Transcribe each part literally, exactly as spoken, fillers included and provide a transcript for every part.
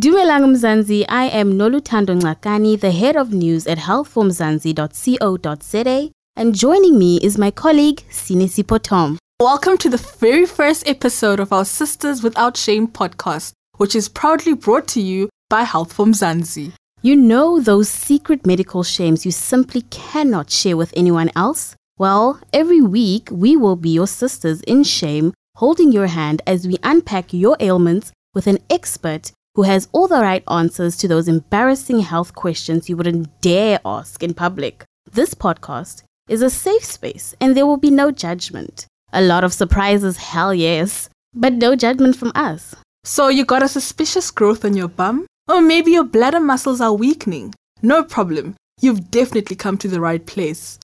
Dumelang Mzansi, I am Nolutando Ngcakani, the head of news at health for mzansi dot co dot za, and joining me is my colleague Sinesipho Tom. Welcome to the very first episode of our Sisters Without Shame podcast, which is proudly brought to you by Health For Mzansi. You know those secret medical shames you simply cannot share with anyone else? Well, every week we will be your sisters in shame, holding your hand as we unpack your ailments with an expert who has all the right answers to those embarrassing health questions you wouldn't dare ask in public. This podcast is a safe space and there will be no judgment. A lot of surprises, hell yes, but no judgment from us. So you got a suspicious growth on your bum? Or maybe your bladder muscles are weakening? No problem, you've definitely come to the right place.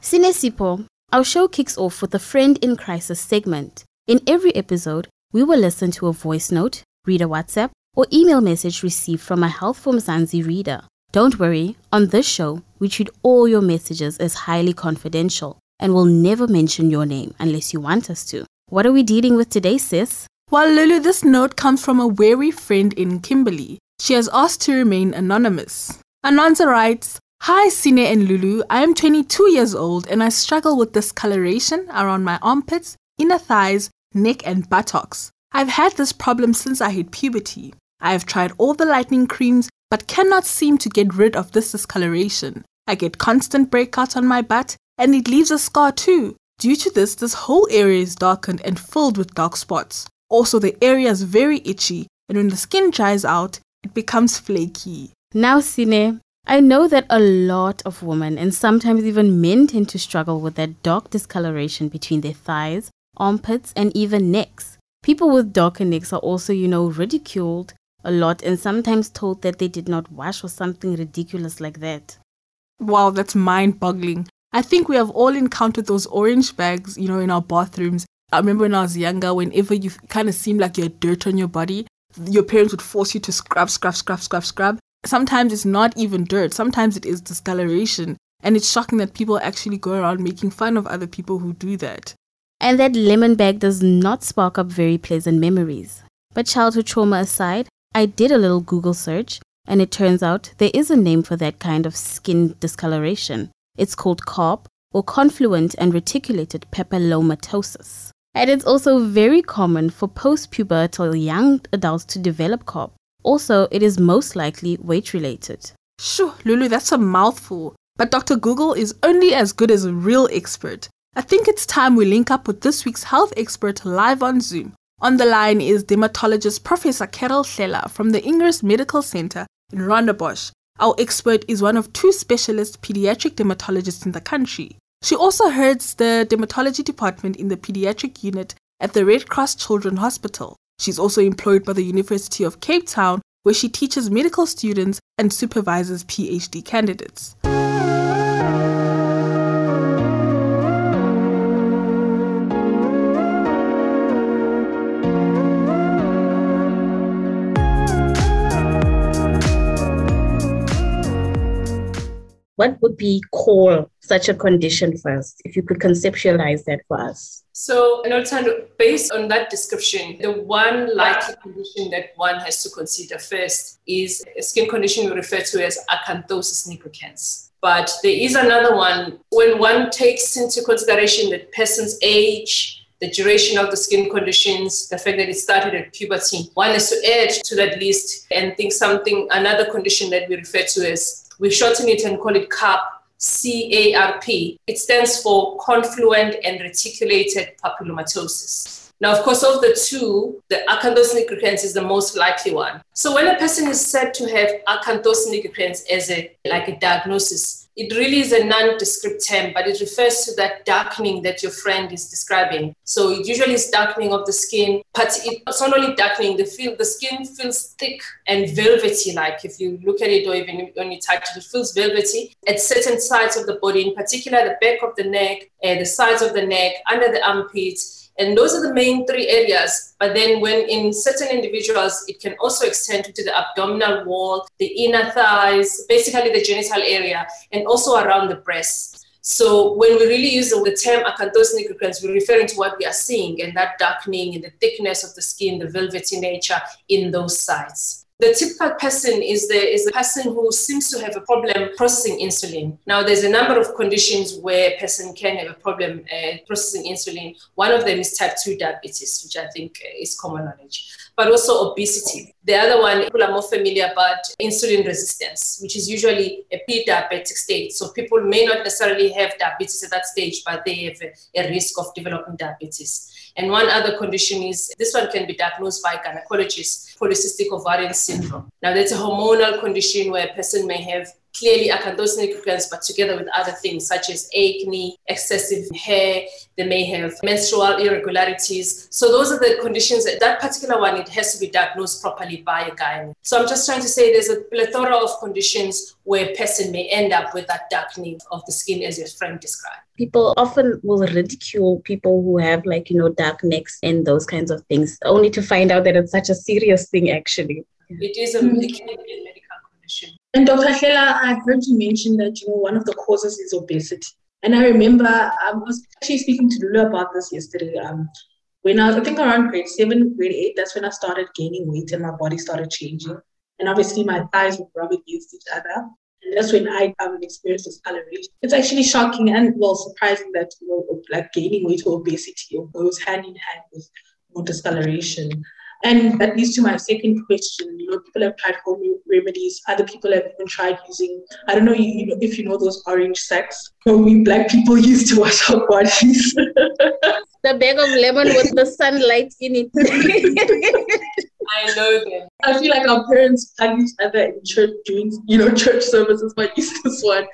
Sinesipho, our show kicks off with a Friend in Crisis segment. In every episode, we will listen to a voice note, read a WhatsApp, or email message received from a Health For Mzansi reader. Don't worry, on this show, we treat all your messages as highly confidential and will never mention your name unless you want us to. What are we dealing with today, sis? Well, Lulu, this note comes from a wary friend in Kimberley. She has asked to remain anonymous. Ananza writes, "Hi, Sine and Lulu. I am twenty-two years old and I struggle with discoloration around my armpits, inner thighs, neck and buttocks. I've had this problem since I hit puberty. I have tried all the lightening creams but cannot seem to get rid of this discoloration. I get constant breakouts on my butt and it leaves a scar too. Due to this, this whole area is darkened and filled with dark spots. Also, the area is very itchy and when the skin dries out, it becomes flaky." Now, Sine, I know that a lot of women and sometimes even men tend to struggle with that dark discoloration between their thighs, armpits and even necks. People with darker necks are also, you know, ridiculed a lot and sometimes told that they did not wash or something ridiculous like that. Wow, that's mind-boggling. I think we have all encountered those orange bags, you know, in our bathrooms. I remember when I was younger, whenever you kind of seemed like you had dirt on your body, your parents would force you to scrub, scrub, scrub, scrub, scrub. Sometimes it's not even dirt. Sometimes it is discoloration. And it's shocking that people actually go around making fun of other people who do that. And that lemon bag does not spark up very pleasant memories. But childhood trauma aside, I did a little Google search and it turns out there is a name for that kind of skin discoloration. It's called C A R P, or confluent and reticulated papillomatosis. And it's also very common for post-pubertal young adults to develop C A R P. Also, it is most likely weight-related. Shoo, Lulu, that's a mouthful. But Doctor Google is only as good as a real expert. I think it's time we link up with this week's health expert live on Zoom. On the line is dermatologist Professor Carol Hlela from the Ingress Medical Center in Rondebosch. Our expert is one of two specialist pediatric dermatologists in the country. She also heads the dermatology department in the pediatric unit at the Red Cross Children's Hospital. She's also employed by the University of Cape Town, where she teaches medical students and supervises P H D candidates. What would we call such a condition first, if you could conceptualize that for us? So, Nolutando, based on that description, the one likely condition that one has to consider first is a skin condition we refer to as acanthosis nigricans. But there is another one. When one takes into consideration the person's age, the duration of the skin conditions, the fact that it started at puberty, one has to add to that list and think something, another condition that we refer to as, we shorten it and call it C A R P, C A R P. It stands for confluent and reticulated papillomatosis. Now, of course, of the two, the acanthosis nigricans is the most likely one. So when a person is said to have acanthosis nigricans as a like a diagnosis, it really is a nondescript term, but it refers to that darkening that your friend is describing. So it usually is darkening of the skin, but it's not only darkening, the, feel, the skin feels thick and velvety, like if you look at it or even when you touch it, it feels velvety at certain sides of the body, in particular the back of the neck, uh, the sides of the neck, under the armpit. And those are the main three areas. But then when in certain individuals, it can also extend to the abdominal wall, the inner thighs, basically the genital area, and also around the breasts. So when we really use the term acanthosis nigricans, we're referring to what we are seeing and that darkening and the thickness of the skin, the velvety nature in those sites. The typical person is the is the person who seems to have a problem processing insulin. Now, there's a number of conditions where a person can have a problem uh, processing insulin. One of them is type two diabetes, which I think is common knowledge, but also obesity. The other one, people are more familiar about insulin resistance, which is usually a pre-diabetic state. So people may not necessarily have diabetes at that stage, but they have a, a risk of developing diabetes. And one other condition is, this one can be diagnosed by gynecologists, polycystic ovarian syndrome. Now, that's a hormonal condition where a person may have clearly acanthosis nigricans, but together with other things such as acne, excessive hair, they may have menstrual irregularities. So those are the conditions that that particular one, it has to be diagnosed properly by a gynae. So I'm just trying to say there's a plethora of conditions where a person may end up with that darkening of the skin, as your friend described. People often will ridicule people who have like, you know, dark necks and those kinds of things, only to find out that it's such a serious thing, actually. It is a mm-hmm. medical condition. And Doctor Hlela, I've heard you mention that, you know, one of the causes is obesity. And I remember I was actually speaking to Lulu about this yesterday. Um, when I was, I think around grade seven, grade eight, that's when I started gaining weight and my body started changing. And obviously my thighs would rub against each other. And that's when I um, experienced this coloration. It's actually shocking and, well, surprising that, you know, like gaining weight or obesity goes hand in hand with discoloration. And that leads to my second question. You know, people have tried home remedies. Other people have even tried using, I don't know, you, you know, if you know those orange sacks. You know, we black people used to wash our bodies. The bag of lemon with the sunlight in it. I know them. I feel like our parents had each other in church doing, you know, church services might use this one.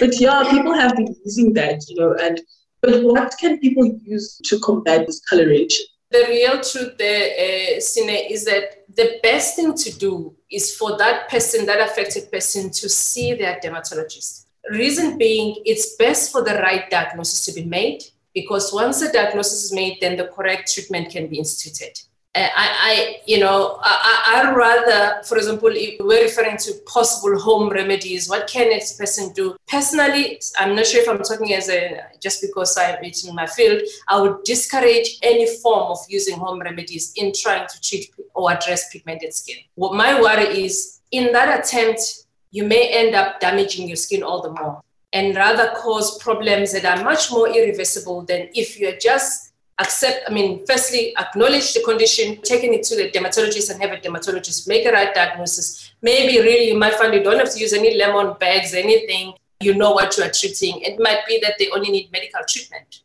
But yeah, people have been using that, you know. And but what can people use to combat this discoloration? The real truth there, uh, Sine, is that the best thing to do is for that person, that affected person, to see their dermatologist. Reason being, it's best for the right diagnosis to be made, because once the diagnosis is made, then the correct treatment can be instituted. Uh, I, I, you know, I, I'd rather, for example, if we're referring to possible home remedies, what can a person do? Personally, I'm not sure if I'm talking as a, just because I'm in my field, I would discourage any form of using home remedies in trying to treat or address pigmented skin. What my worry is, in that attempt, you may end up damaging your skin all the more and rather cause problems that are much more irreversible than if you're just Accept, I mean, firstly, acknowledge the condition, taking it to the dermatologist and have a dermatologist make a right diagnosis. Maybe really you might find you don't have to use any lemon bags, anything. You know what you are treating. It might be that they only need medical treatment.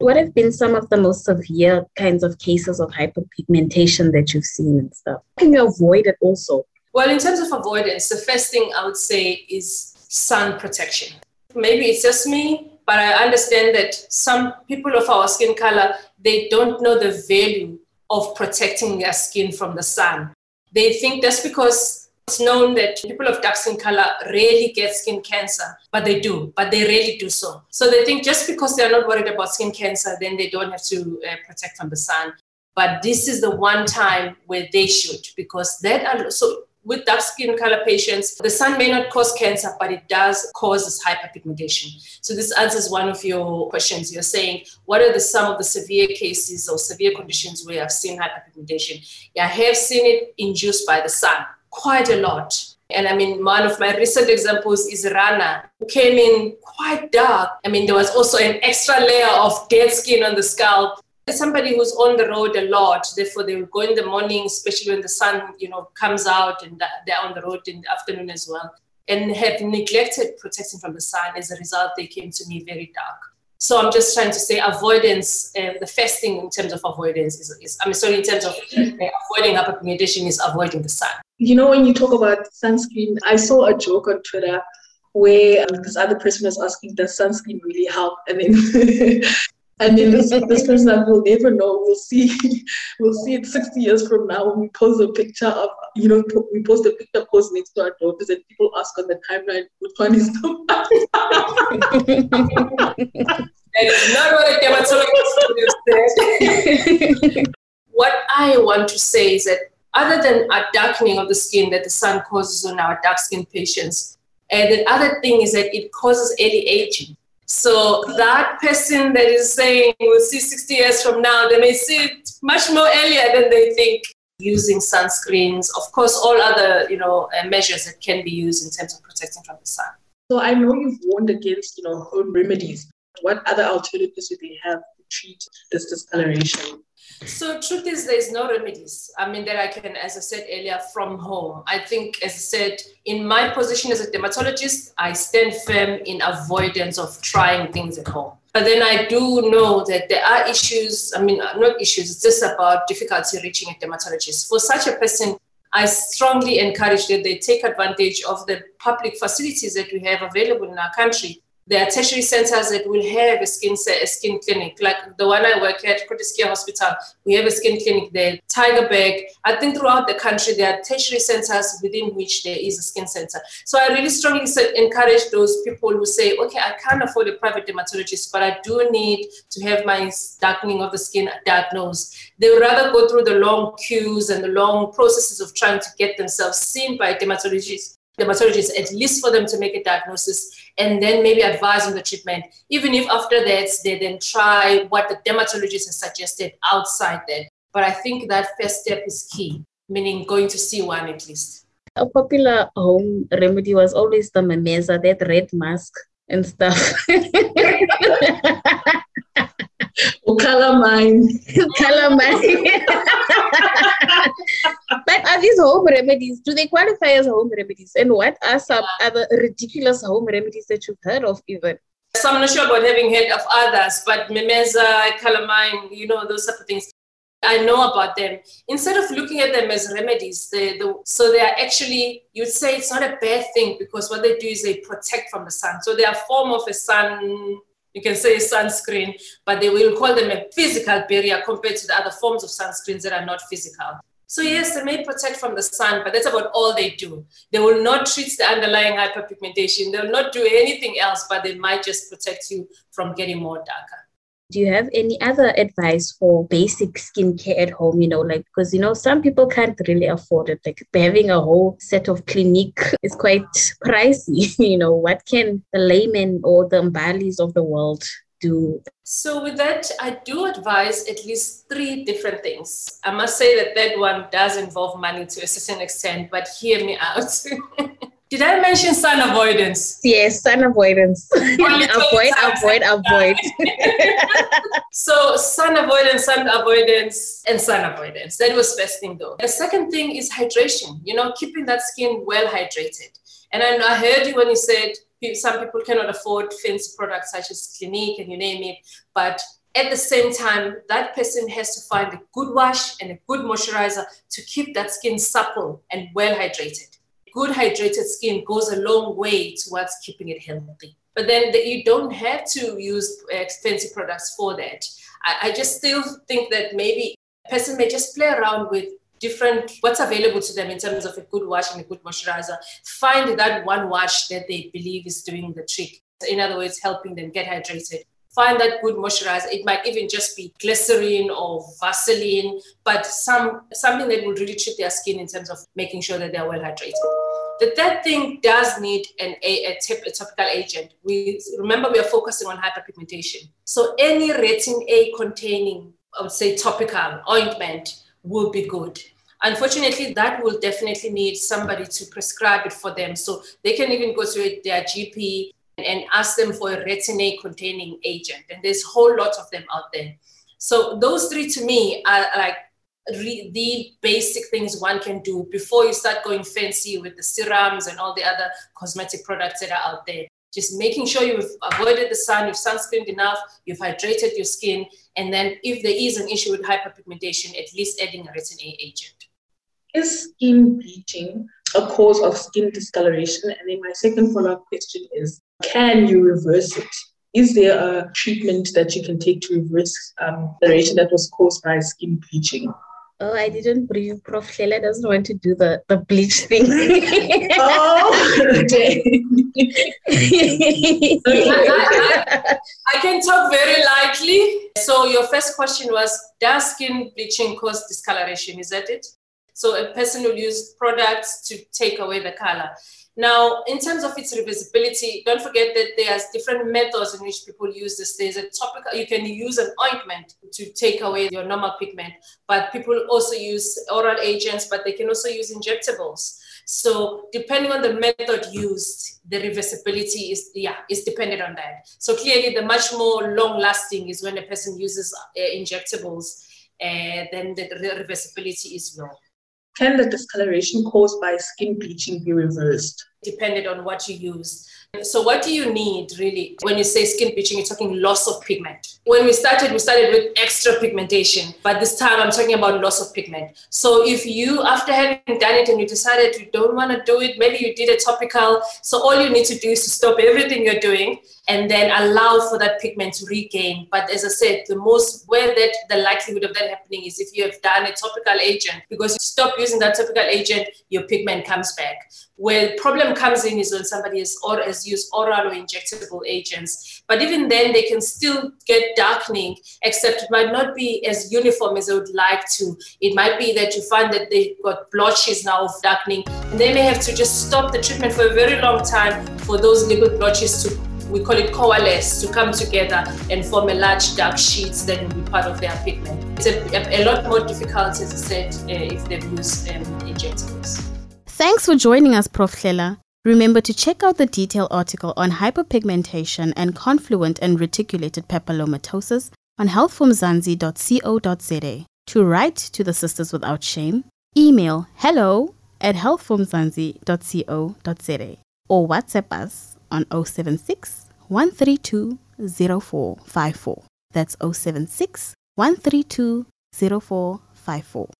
What have been some of the most severe kinds of cases of hyperpigmentation that you've seen and stuff? Can you avoid it also? Well, in terms of avoidance, the first thing I would say is sun protection. Maybe it's just me, but I understand that some people of our skin color, they don't know the value of protecting their skin from the sun. They think that's because it's known that people of dark skin color rarely get skin cancer, but they do, but they rarely do so. So they think just because they're not worried about skin cancer, then they don't have to uh, protect from the sun. But this is the one time where they should, because that so with dark skin color patients, the sun may not cause cancer, but it does cause this hyperpigmentation. So this answers one of your questions. You're saying, what are the, some of the severe cases or severe conditions where I've seen hyperpigmentation? Yeah, I have seen it induced by the sun quite a lot. And I mean, one of my recent examples is Rana, who came in quite dark. I mean, there was also an extra layer of dead skin on the scalp. Somebody who's on the road a lot, therefore they will go in the morning, especially when the sun, you know, comes out, and they're on the road in the afternoon as well, and have neglected protecting from the sun. As a result, they came to me very dark. So I'm just trying to say avoidance, uh, the first thing in terms of avoidance is, is I mean, sorry, in terms of uh, avoiding hyperpigmentation is avoiding the sun. You know, when you talk about sunscreen, I saw a joke on Twitter where um, this other person was asking, does sunscreen really help? And then... And then this, this person that we'll never know, we'll see, we'll see it sixty years from now when we post a picture of, you know, we post a picture post next to our daughters and people ask on the timeline, which one is the one? That is not what a dermatologist would have said. What I want to say is that other than a darkening of the skin that the sun causes on our dark skin patients, and the other thing is that it causes early aging. So that person that is saying we'll see sixty years from now, they may see it much more earlier than they think. using sunscreens, of course, all other, you know, uh, measures that can be used in terms of protecting from the sun. So I know you've warned against, you know, home remedies. What other alternatives do they have to treat this discoloration? So truth is, there's no remedies. I mean, that I can, as I said earlier, from home. I think, as I said, in my position as a dermatologist, I stand firm in avoidance of trying things at home. But then I do know that there are issues, I mean, not issues, it's just about difficulty reaching a dermatologist. For such a person, I strongly encourage that they take advantage of the public facilities that we have available in our country. There are tertiary centers that will have a skin a skin clinic, like the one I work at, Clinique Hospital. We have a skin clinic there, Tygerberg. I think throughout the country, there are tertiary centers within which there is a skin center. So I really strongly encourage those people who say, okay, I can't afford a private dermatologist, but I do need to have my darkening of the skin diagnosed. They would rather go through the long queues and the long processes of trying to get themselves seen by a dermatologist. dermatologists, at least for them to make a diagnosis and then maybe advise on the treatment, even if after that they then try what the dermatologist has suggested outside that. But I think that first step is key, meaning going to see one at least. A popular home remedy was always the memeza, that red mask and stuff. Or calamine. Calamine. But are these home remedies, do they qualify as home remedies? And what are some other ridiculous home remedies that you've heard of even? So I'm not sure about having heard of others, but memeza, calamine, you know, those type of things. I know about them. Instead of looking at them as remedies, they, they, so they are actually, you'd say it's not a bad thing because what they do is they protect from the sun. So they are a form of a sun... You can say sunscreen, but they will call them a physical barrier compared to the other forms of sunscreens that are not physical. So yes, they may protect from the sun, but that's about all they do. They will not treat the underlying hyperpigmentation. They will not do anything else, but they might just protect you from getting more darker. Do you have any other advice for basic skincare at home? You know, like, because, you know, some people can't really afford it. Like having a whole set of Clinique is quite pricey. You know, what can the layman or the Mbalis of the world do? So with that, I do advise at least three different things. I must say that that one does involve money to a certain extent, but hear me out. Did I mention sun avoidance? Yes, sun avoidance. avoid, avoid, avoid, avoid. So sun avoidance, sun avoidance, and sun avoidance. That was first thing though. The second thing is hydration, you know, keeping that skin well hydrated. And I, I heard you when you said some people cannot afford fancy products such as Clinique and you name it, but at the same time, that person has to find a good wash and a good moisturizer to keep that skin supple and well hydrated. Good hydrated skin goes a long way towards keeping it healthy. But then the, you don't have to use expensive products for that. I, I just still think that maybe a person may just play around with different, what's available to them in terms of a good wash and a good moisturizer. Find that one wash that they believe is doing the trick. In other words, helping them get hydrated. Find that good moisturizer. It might even just be glycerin or Vaseline, but some something that will really treat their skin in terms of making sure that they're well hydrated. The third thing does need an, a, a, tip, a topical agent. We remember we are focusing on hyperpigmentation. So any retin A containing, I would say, topical ointment will be good. Unfortunately, that will definitely need somebody to prescribe it for them. So they can even go to their G P and ask them for a retin A containing agent. And there's a whole lot of them out there. So those three to me are like re- the basic things one can do before you start going fancy with the serums and all the other cosmetic products that are out there. Just making sure you've avoided the sun, you've sunscreened enough, you've hydrated your skin. And then if there is an issue with hyperpigmentation, at least adding a retin A agent. Is skin bleaching a cause of skin discoloration? And then my second follow-up question is, can you reverse it? Is there a treatment that you can take to reverse um, discoloration that was caused by skin bleaching? Oh, I didn't breathe. Professor Hlela doesn't want to do the, the bleach thing. Oh, okay. I, I, I can talk very lightly. So your first question was, does skin bleaching cause discoloration? Is that it? So a person will use products to take away the color. Now, in terms of its reversibility, don't forget that there's different methods in which people use this. There's a topical, you can use an ointment to take away your normal pigment, but people also use oral agents, but they can also use injectables. So depending on the method used, the reversibility is, yeah, is dependent on that. So clearly the much more long lasting is when a person uses uh, injectables, uh, then the reversibility is low. Can the discoloration caused by skin bleaching be reversed? Depending on what you use. So what do you need really? When you say skin bleaching, you're talking loss of pigment. When we started, we started with extra pigmentation, but this time I'm talking about loss of pigment. So if you, after having done it and you decided you don't want to do it, maybe you did a topical, so all you need to do is to stop everything you're doing and then allow for that pigment to regain. But as I said, the most where that the likelihood of that happening is if you have done a topical agent, because you stop using that topical agent, your pigment comes back. Where the problem comes in is when somebody is or has used oral or injectable agents. But even then, they can still get darkening, except it might not be as uniform as they would like to. It might be that you find that they've got blotches now of darkening, and they may have to just stop the treatment for a very long time for those little blotches to, we call it coalesce, to come together and form a large dark sheet that will be part of their pigment. It's a, a lot more difficult, as I said, uh, if they've used um, injectables. Thanks for joining us, Professor Hlela. Remember to check out the detailed article on hyperpigmentation and confluent and reticulated papillomatosis on health for mzansi dot co dot za. To write to the Sisters Without Shame, email hello at health for mzansi dot co dot za or WhatsApp us on zero seven six, one three two, zero four five four. That's zero seven six, one three two, zero four five four.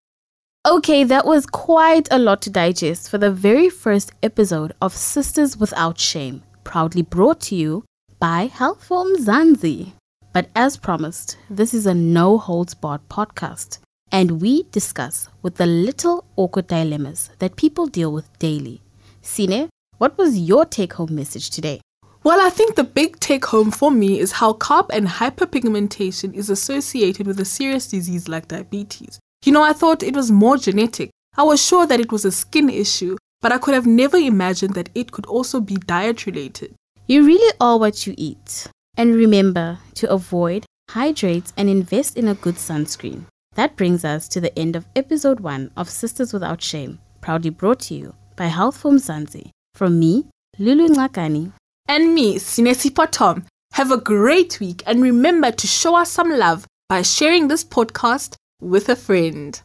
Okay, that was quite a lot to digest for the very first episode of Sisters Without Shame, proudly brought to you by Health For Mzansi. But as promised, this is a no-holds-barred podcast, and we discuss with the little awkward dilemmas that people deal with daily. Sine, what was your take-home message today? Well, I think the big take-home for me is how C A R P and hyperpigmentation is associated with a serious disease like diabetes. You know, I thought it was more genetic. I was sure that it was a skin issue, but I could have never imagined that it could also be diet-related. You really are what you eat. And remember to avoid, hydrate, and invest in a good sunscreen. That brings us to the end of episode one of Sisters Without Shame, proudly brought to you by Health For Mzansi. From me, Lulu Ngcakani. And me, Sinesipho Tom. Have a great week, and remember to show us some love by sharing this podcast with a friend.